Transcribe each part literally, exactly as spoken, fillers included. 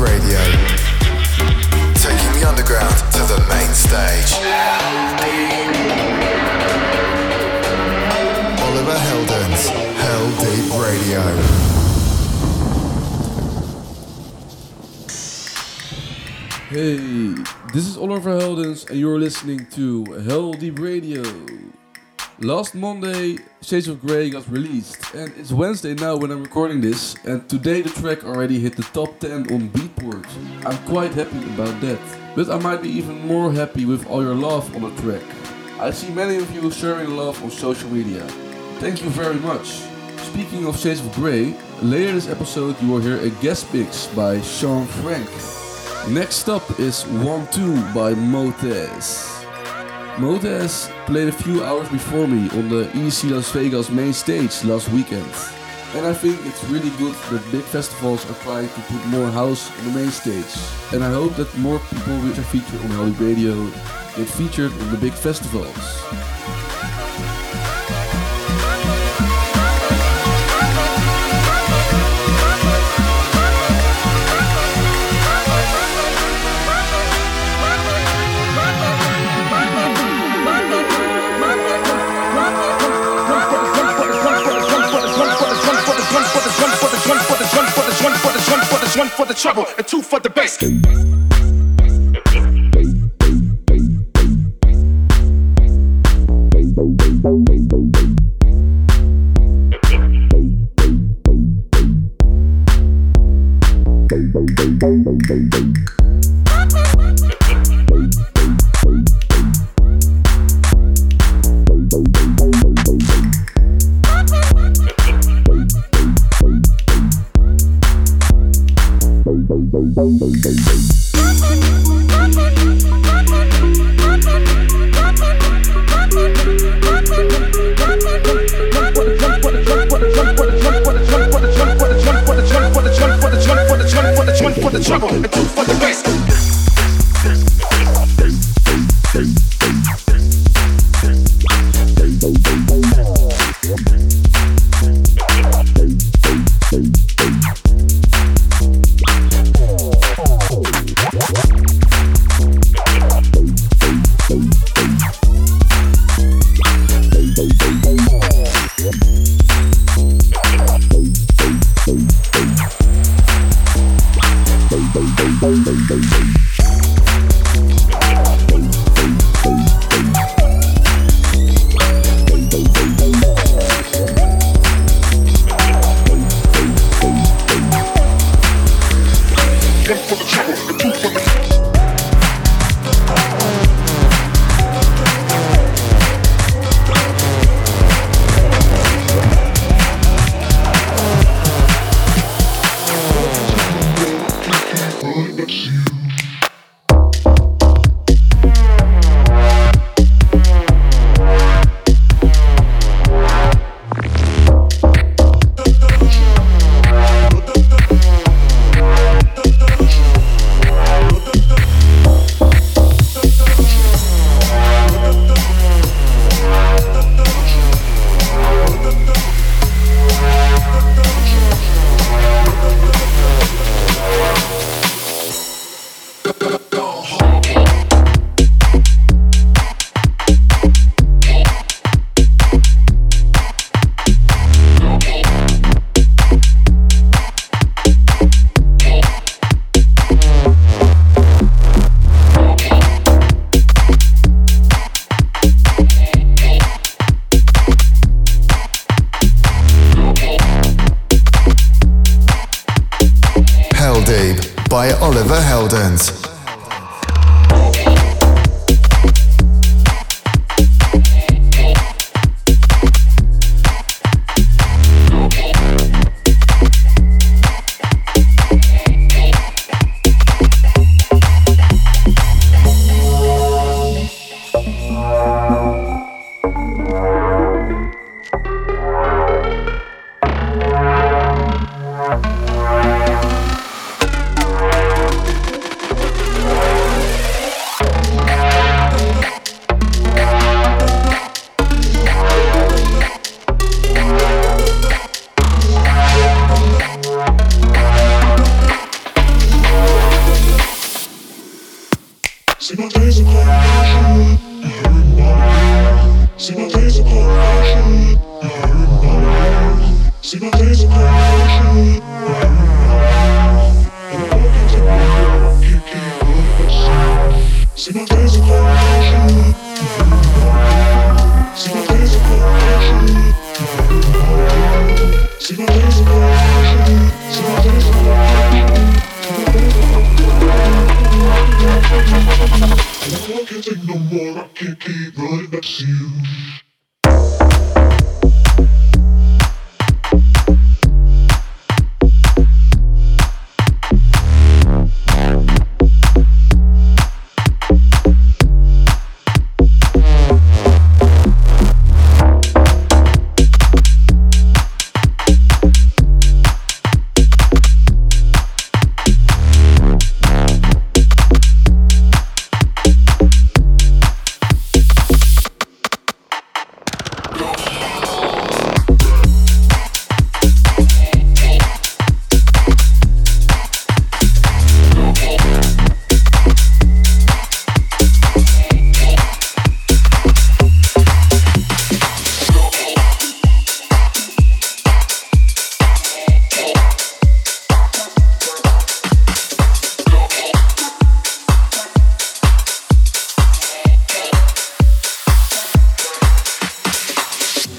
Radio, taking the underground to the main stage. Oliver Heldens, Heldeep Radio. Hey, this is Oliver Heldens and you're listening to Heldeep Radio. Last Monday, Shades of Grey got released and it's Wednesday now when I'm recording this, and today the track already hit the top ten on Beatport. I'm quite happy about that, but I might be even more happy with all your love on the track. I see many of you sharing love on social media. Thank you very much. Speaking of Shades of Grey, later this episode you will hear a guest mix by Shawn Frank. Next up is one two by MoTaz. MoTaz played a few hours before me on the E D C Las Vegas main stage last weekend. And I think it's really good that big festivals are trying to put more house on the main stage. And I hope that more people which are featured on Heldeep Radio get featured on the big festivals. One for the trouble and two for the bass.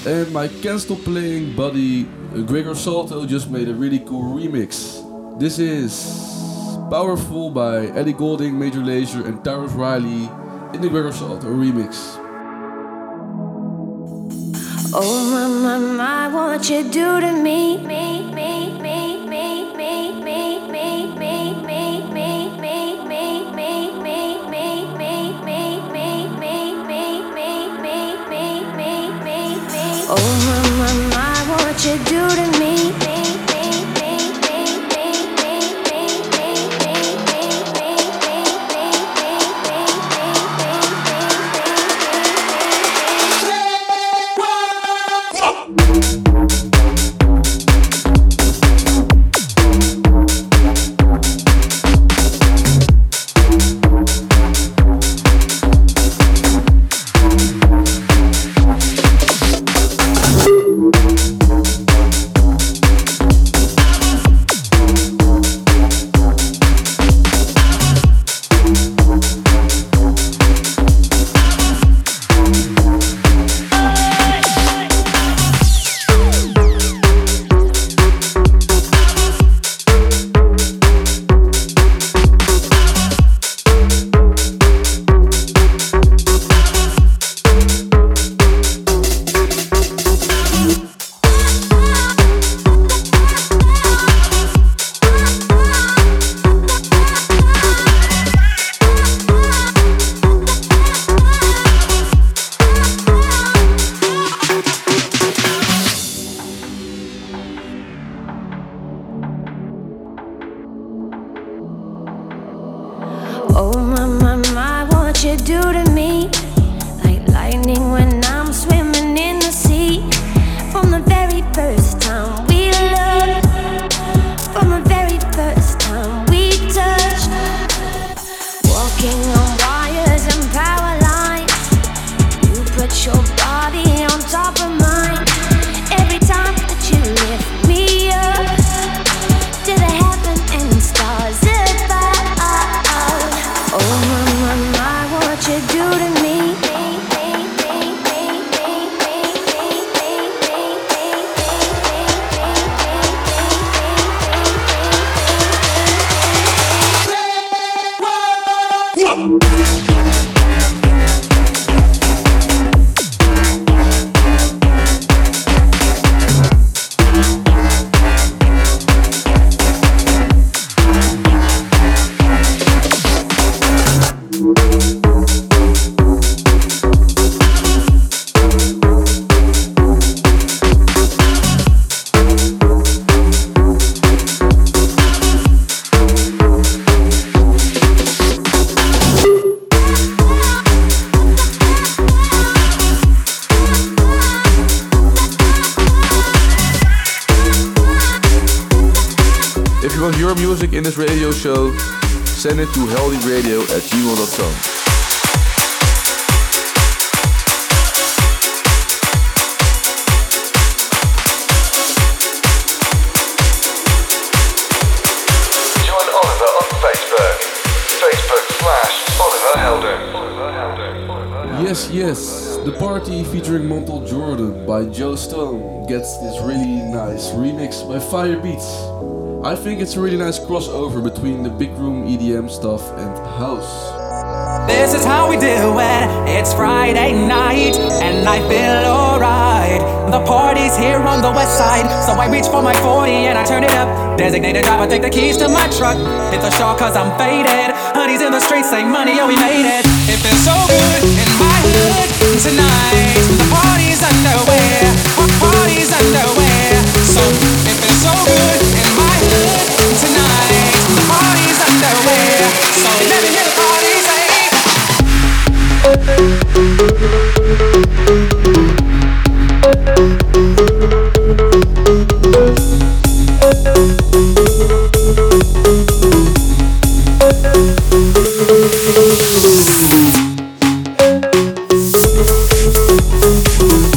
And my cancel playing buddy Gregor Salto just made a really cool remix. This is Powerful by Ellie Goulding, Major Lazer and Tyrus Riley in the Gregor Salto remix. Oh my, my, my, what you do to me, me, me, me, me, me, me, me, me, me, me, me, me, me, me, me, me, me, me, me, me, me, me, me, me, me, me. Oh my, my, my, what you do to me. Show, send it to Heldeep Radio at gmail dot com. Yes, yes, The Party featuring Montel Jordan by Joe Stone gets this really nice remix by Fire Beats. I think it's a really nice crossover between the big room E D M stuff and house. This is how we do it, it's Friday night, and I feel alright. The party's here on the west side, so I reach for my forty and I turn it up. Designated driver, take the keys to my truck. Hit the shore cause I'm faded. Honey's in the streets, say money, oh we made it. It feels so good in my hood tonight. The party's underway, the party's underway. So it feels so good in my hood tonight. The party's underway, so let me hear the party say. Thank you.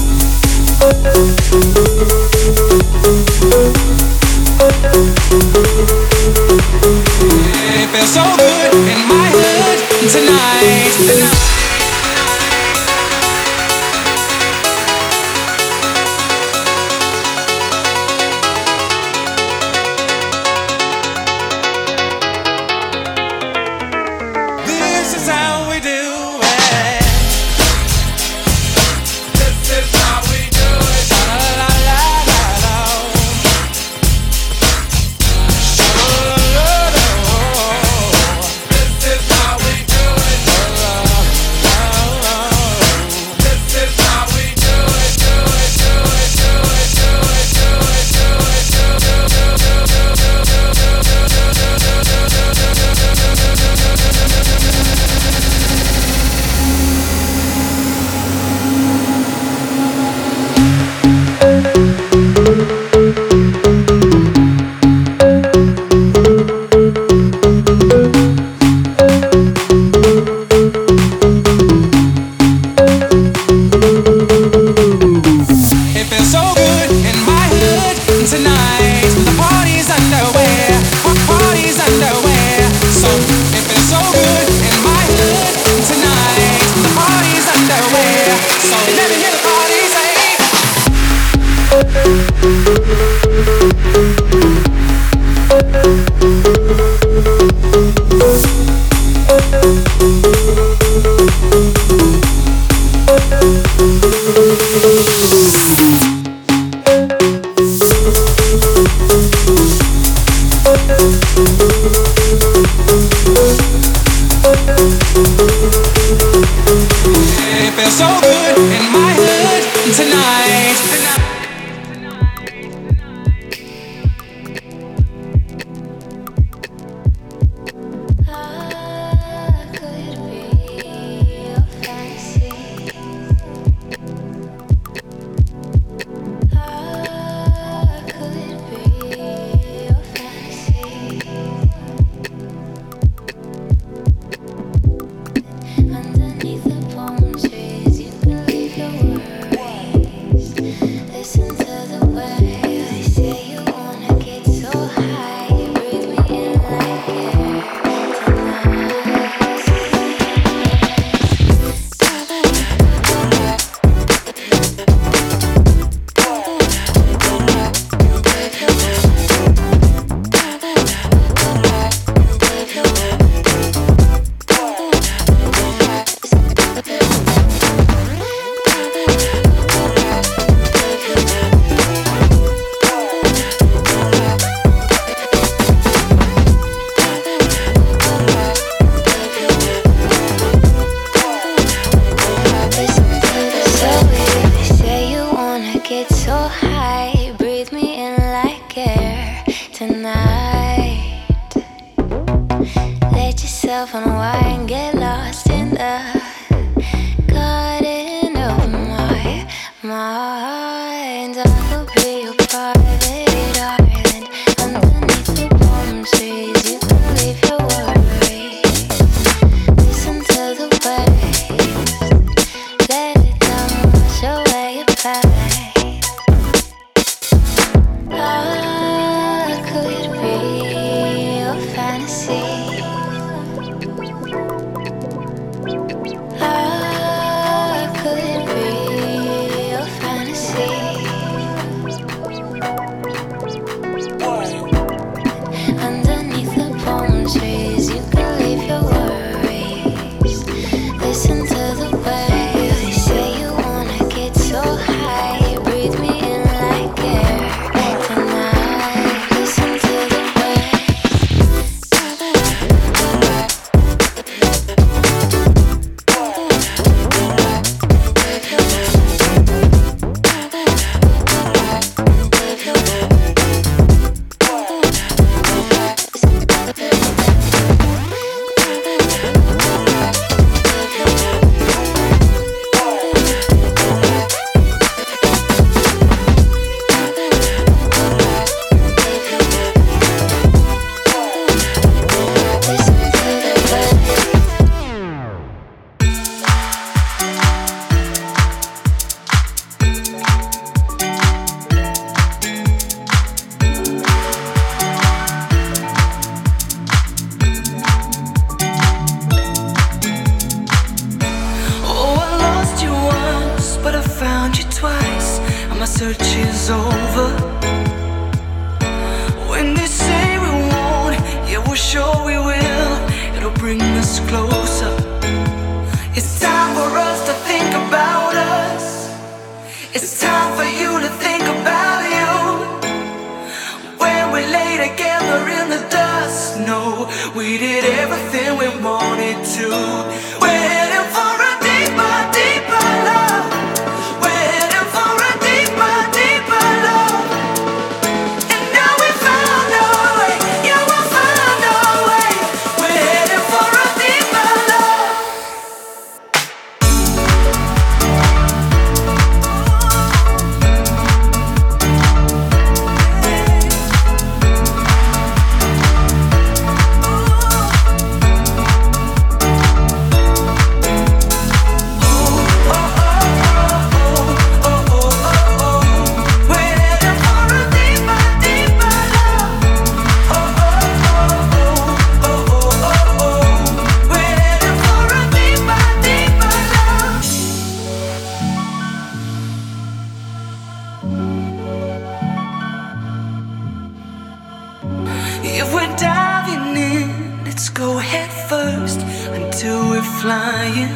flying,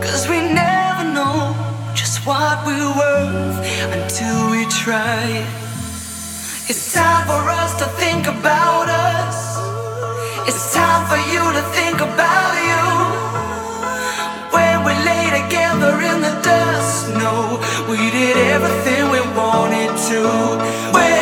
'cause we never know just what we're worth until we try it. It's time for us to think about us. It's time for you to think about you. When we lay together in the dust, no, we did everything we wanted to. When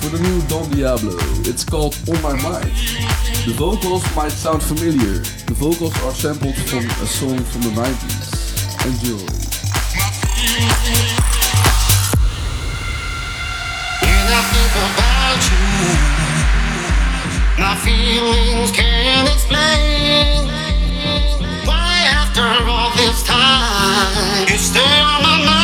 for the new Don Diablo, it's called On My Mind. The vocals might sound familiar. The vocals are sampled from a song from the nineties. Enjoy. When I think about you, my feelings can't explain why after all this time you stay on my mind.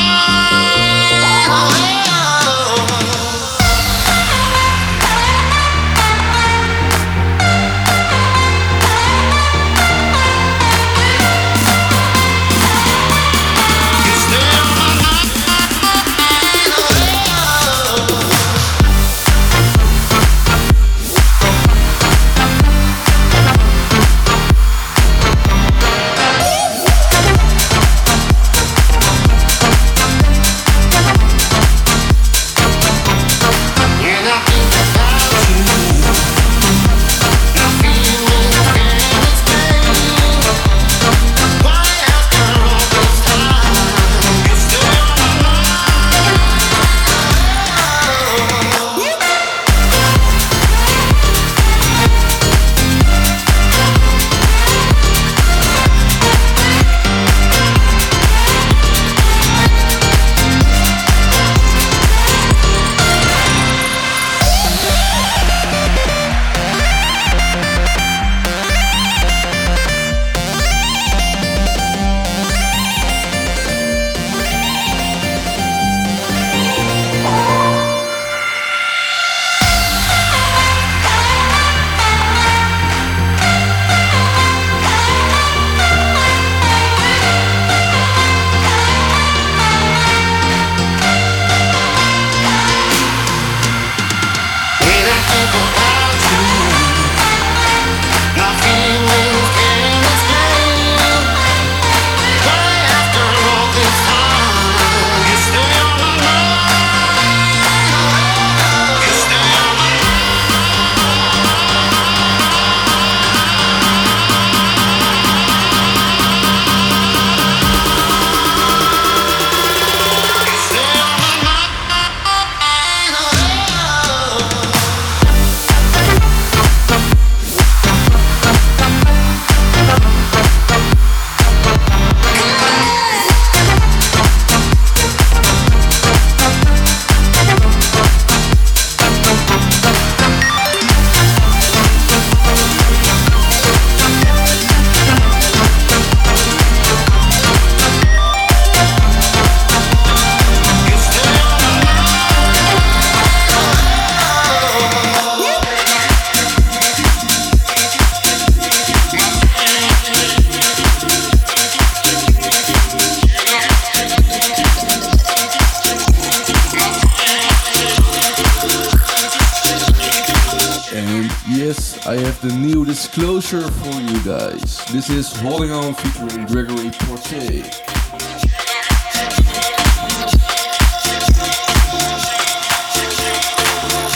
Closure for you guys. This is Holding On featuring Gregory Porter.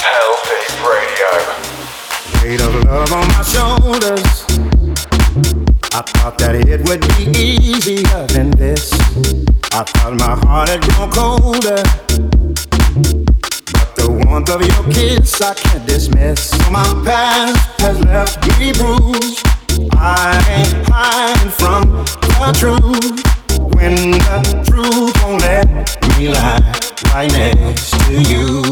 Heldeep Radio. Weight of love on my shoulders. I thought that it would be easier than this. I thought my heart had grown colder, but the warmth of your kiss I can't dismiss. So my past has left me bruised. I ain't hiding from the truth. When the truth won't let me lie right next to you.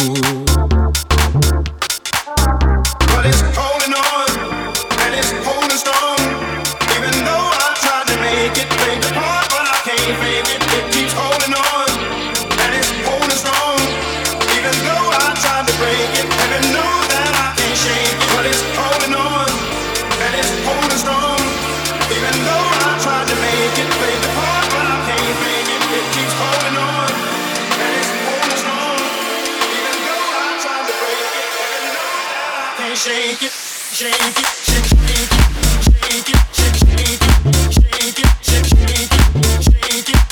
But it's holding on, and it's holding strong. Even though I tried to make it break apart, but I can't make it. It keeps holding on, and it's holding strong. Even though I tried to break it, and know that I can't shake it. But it's holding on, and it's holding strong. Even though I tried to make it break apart, but I can't make it. It keeps holding on. Shake it, shake it, shake it, shake it, shake it, shake it, shake it, shake it, shake it, shake it.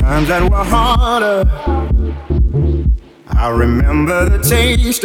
Times that were harder. I remember the taste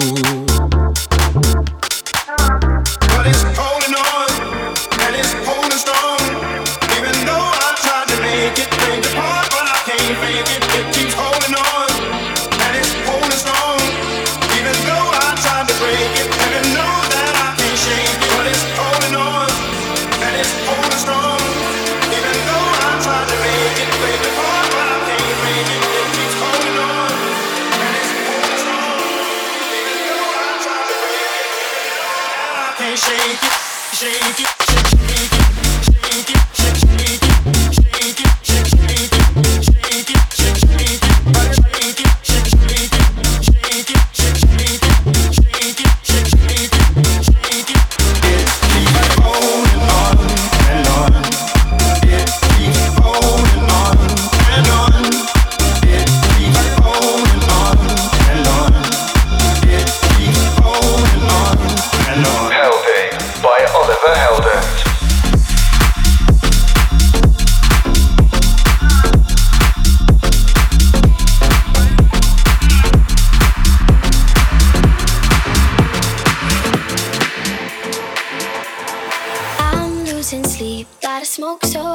But it's cold. So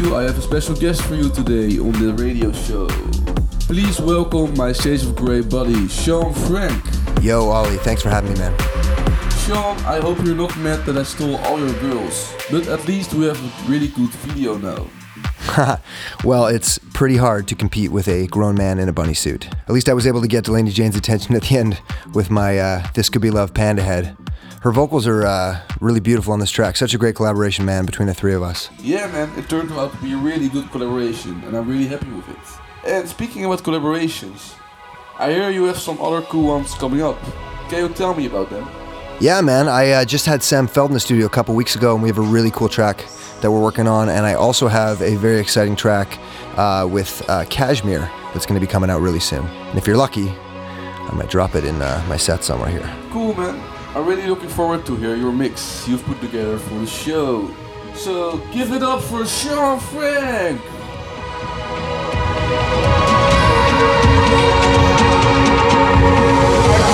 you, I have a special guest for you today on the radio show. Please welcome my Shades of Grey buddy, Shawn Frank. Yo, Ollie, thanks for having me, man. Shawn, I hope you're not mad that I stole all your girls, but at least we have a really good video now. Well, it's pretty hard to compete with a grown man in a bunny suit. At least I was able to get Delaney Jane's attention at the end with my uh, This Could Be Love Panda Head. Her vocals are uh, really beautiful on this track. Such a great collaboration, man, between the three of us. Yeah, man, it turned out to be a really good collaboration, and I'm really happy with it. And speaking about collaborations, I hear you have some other cool ones coming up. Can you tell me about them? Yeah, man, I uh, just had Sam Feldt in the studio a couple weeks ago, and we have a really cool track that we're working on, and I also have a very exciting track uh, with uh, Kashmir that's going to be coming out really soon. And if you're lucky, I might drop it in uh, my set somewhere here. Cool, man. I'm really looking forward to hear your mix you've put together for the show. So give it up for Shawn Frank!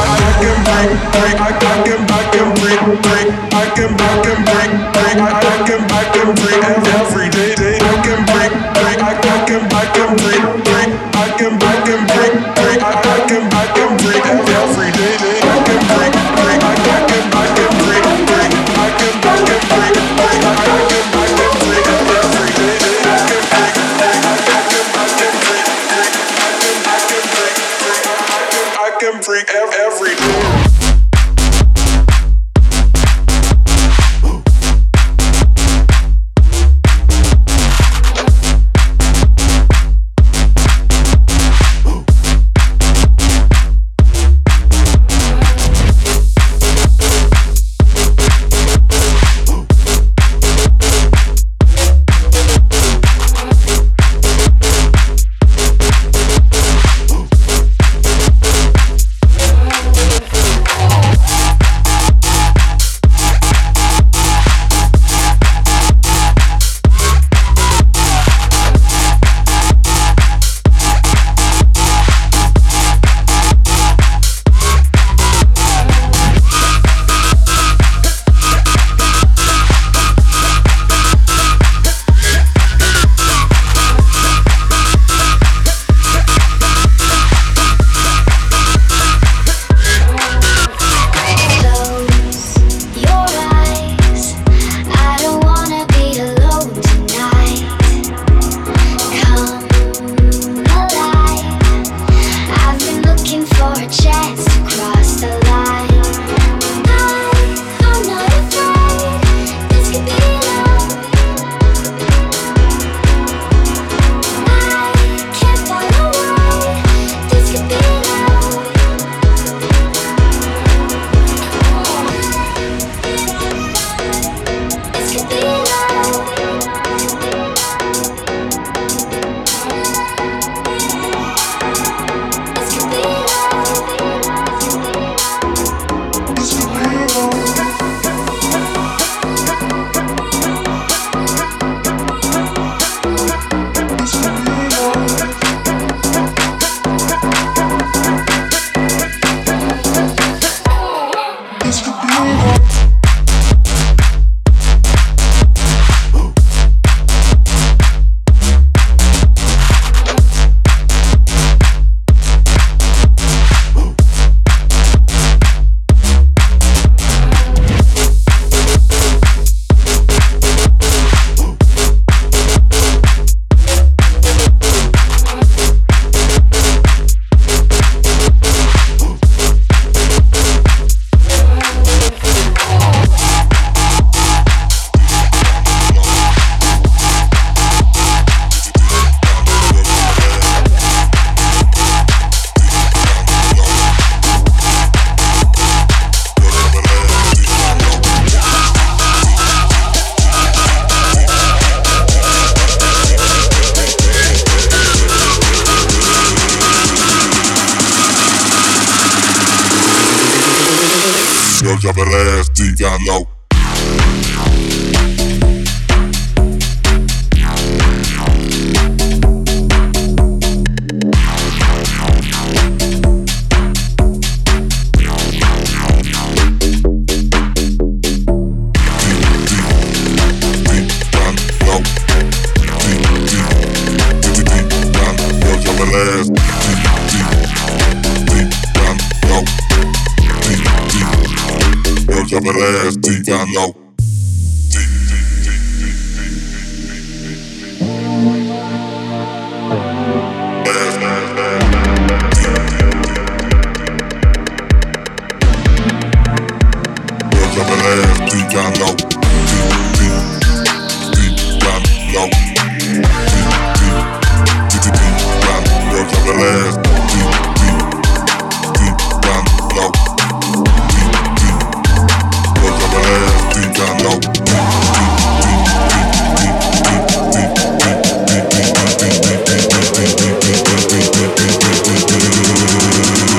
I can back and break, break. I can back and break, break. I can back and break every day. I can break, break. I can back and break, break. I can back and break, break. I can back and break every day. I can break, break. I can back and break, break. I can back and break, break. I can back and break every day. I can back and break, I can back and break, break. I can back and break, break. I can break every day. that ass deep, I know. Deep, deep, deep, deep, deep, deep, deep, deep, deep. Ass, ass, ass, deep, deep, deep, deep. Girls have that ass deep, I know. Deep, deep, deep, I know. Deep, deep, deep, deep,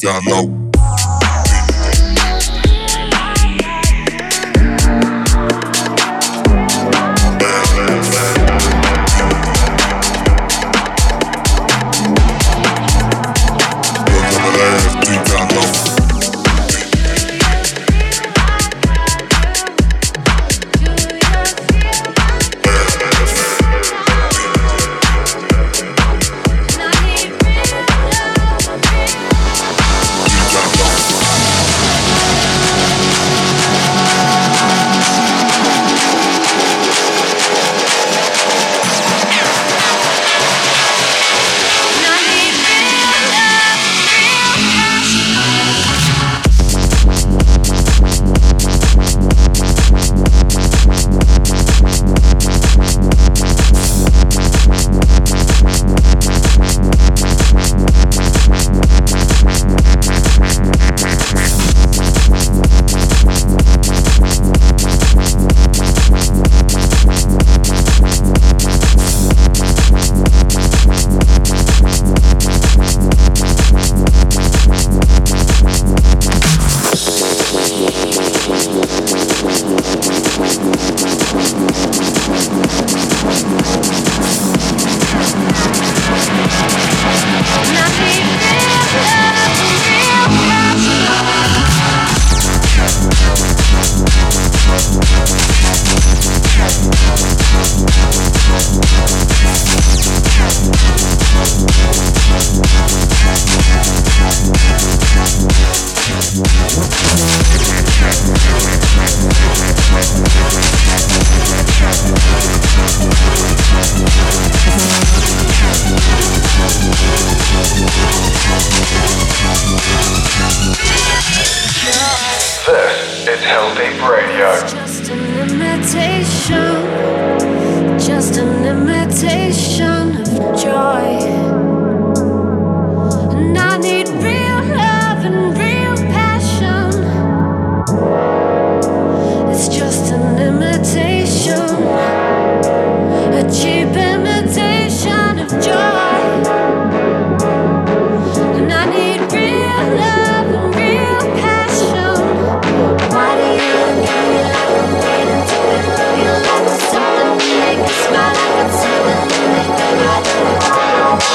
I know. Girls have that ass. We'll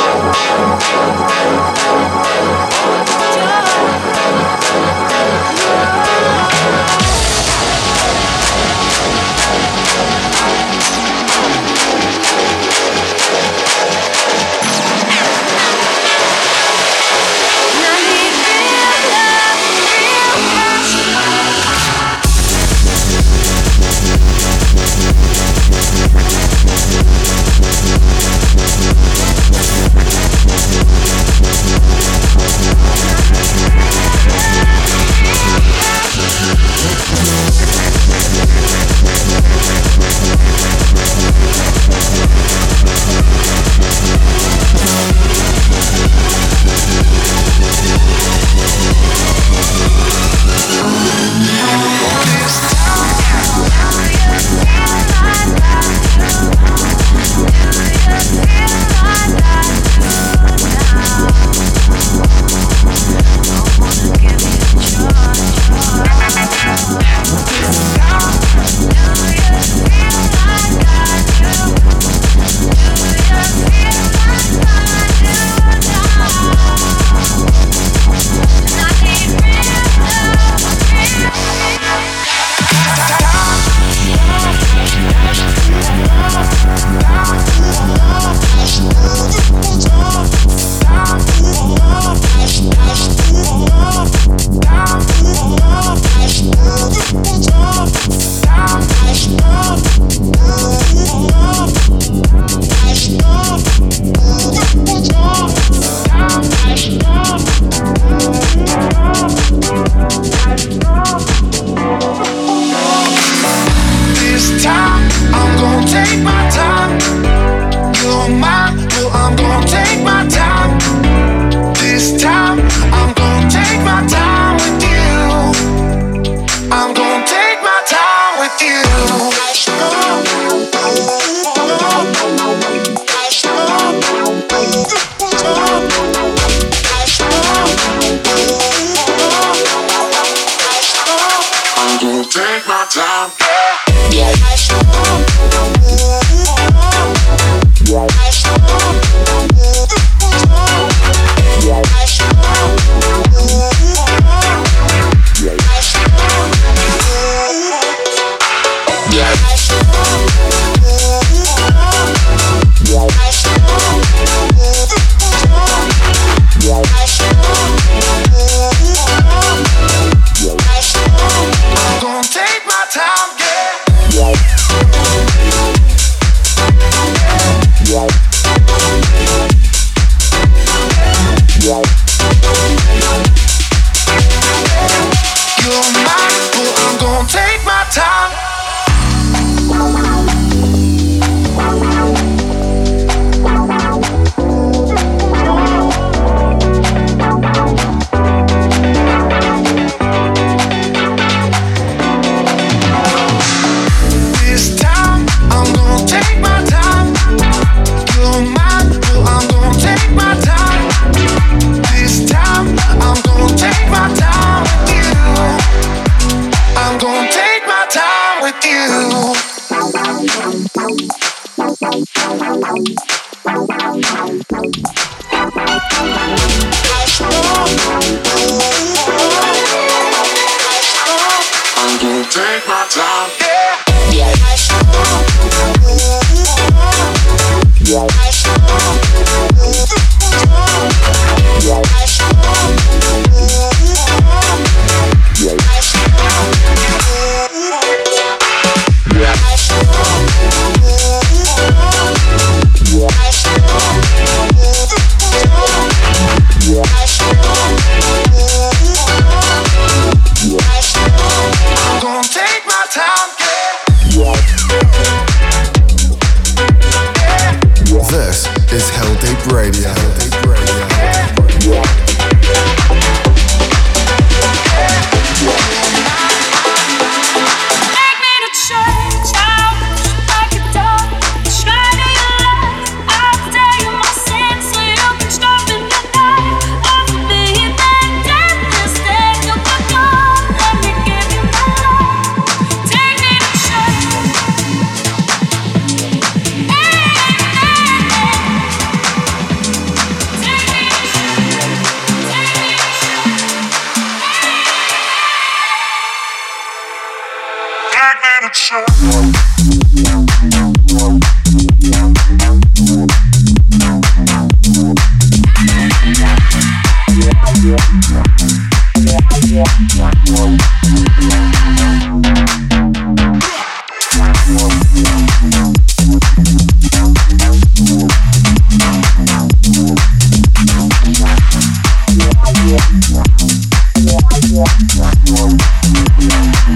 be right back.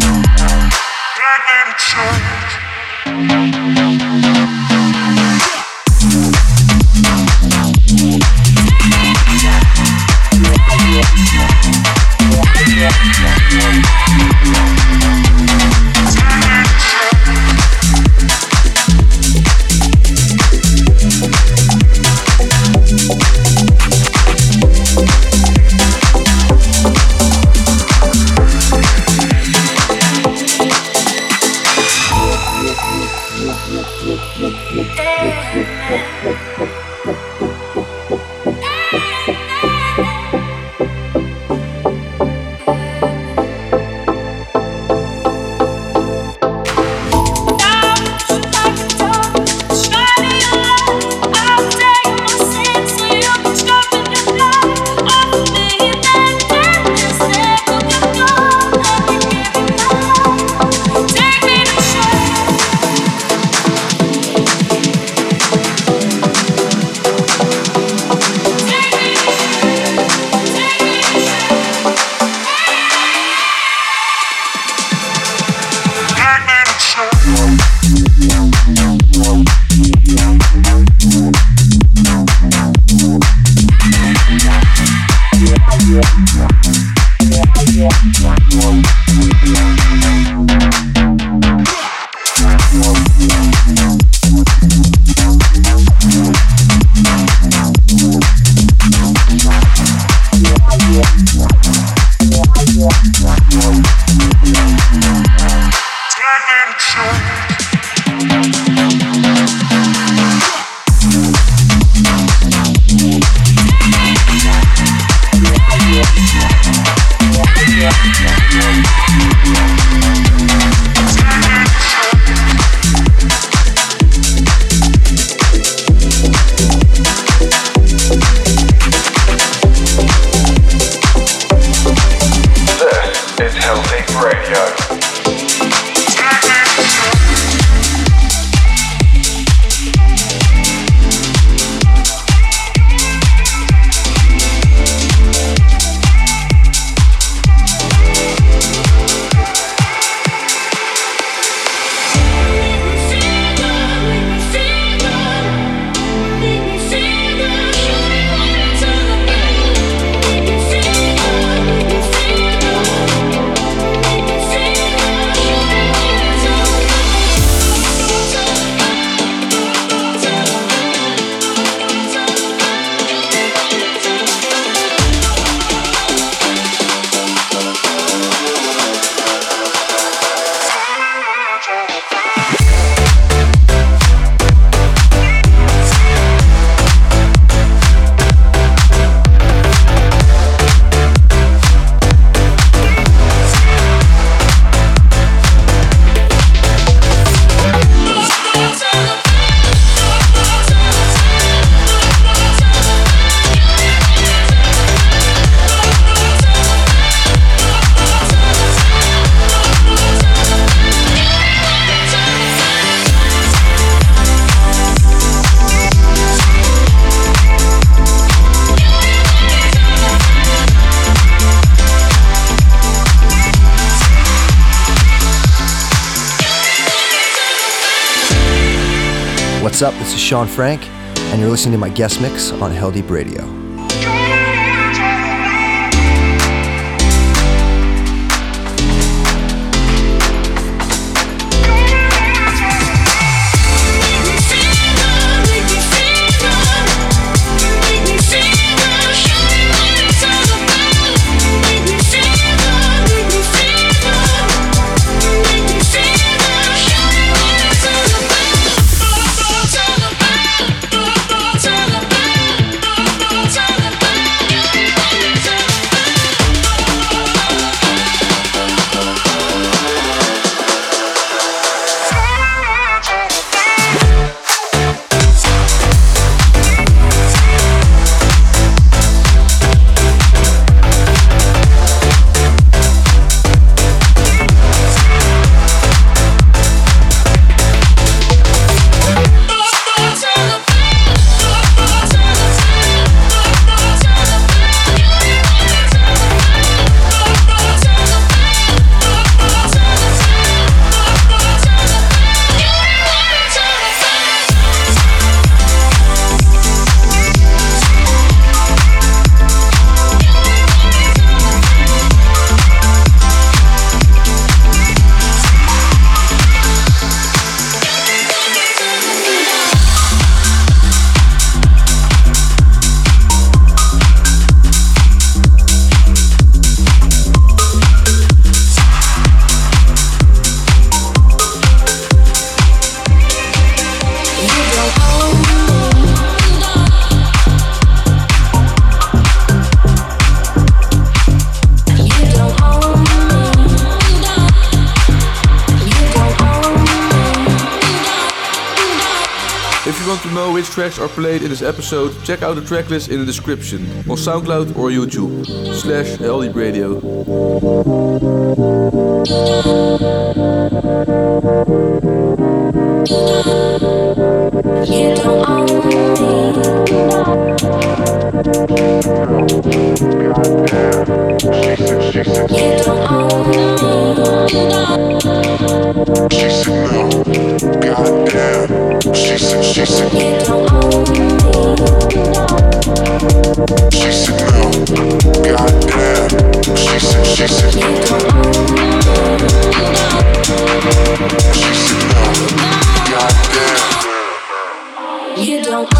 Yeah. What's up, this is Shawn Frank, and you're listening to my guest mix on Heldeep Radio. want to know which tracks are played in this episode, check out the tracklist in the description on SoundCloud or YouTube slash Heldeep Radio. Goddamn, she said, she said, you don't own me. She said no, goddamn, she said, she said, you don't own me. She said no, goddamn, you don't own me.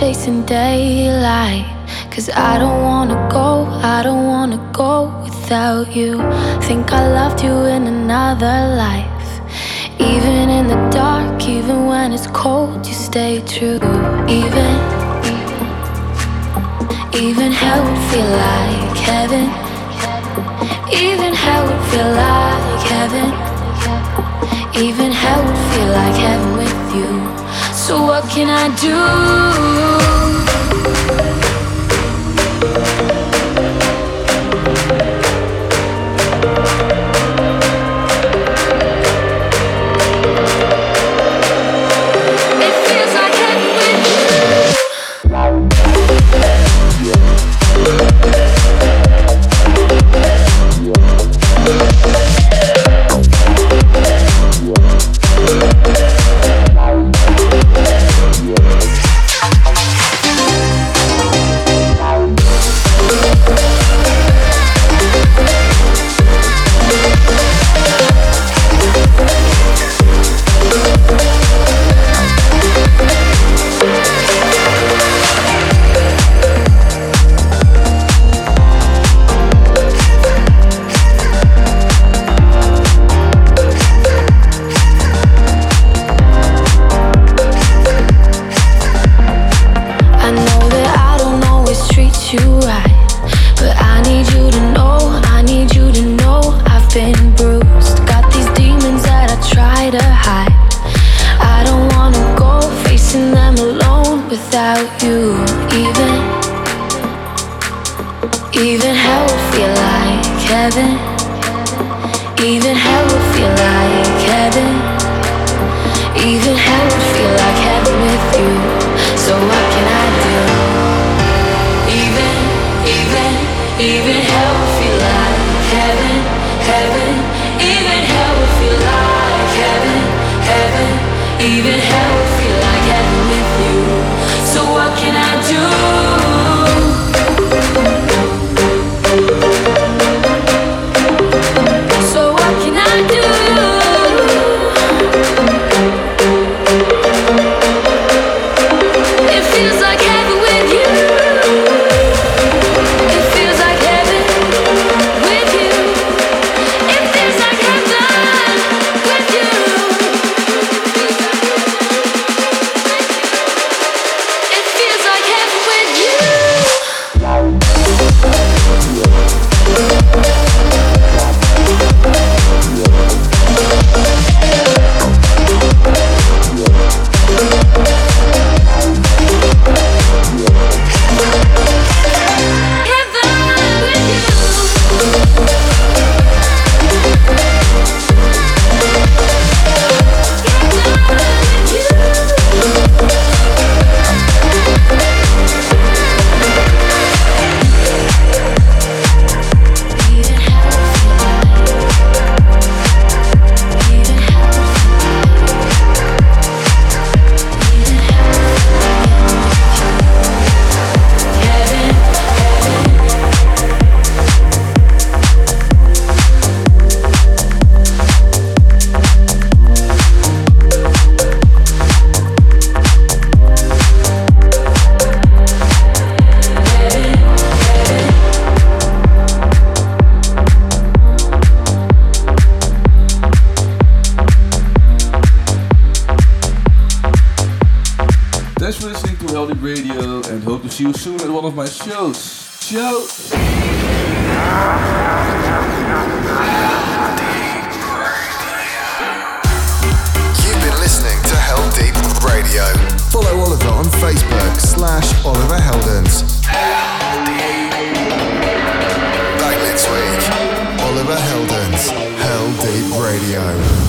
Chasing daylight, cause I don't wanna go, I don't wanna go without you. Think I loved you in another life. Even in the dark, even when it's cold, you stay true. Even, even hell would feel like heaven. Even hell would feel like heaven. Even hell would feel like heaven with you. So what can I do? It feels like heaven with you. about you, even even hell feel like heaven, even hell feel like heaven, even hell feel like heaven with you. So what can I do? Even even even hell feel like heaven, heaven, even hell feel like heaven, heaven, even hell feel like heaven with you. So what can I do? See you soon at one of my shows. Ciao! You've been listening to Heldeep Radio. Follow Oliver on Facebook slash Oliver Heldens. Back next week, Oliver Heldens, Heldeep Radio.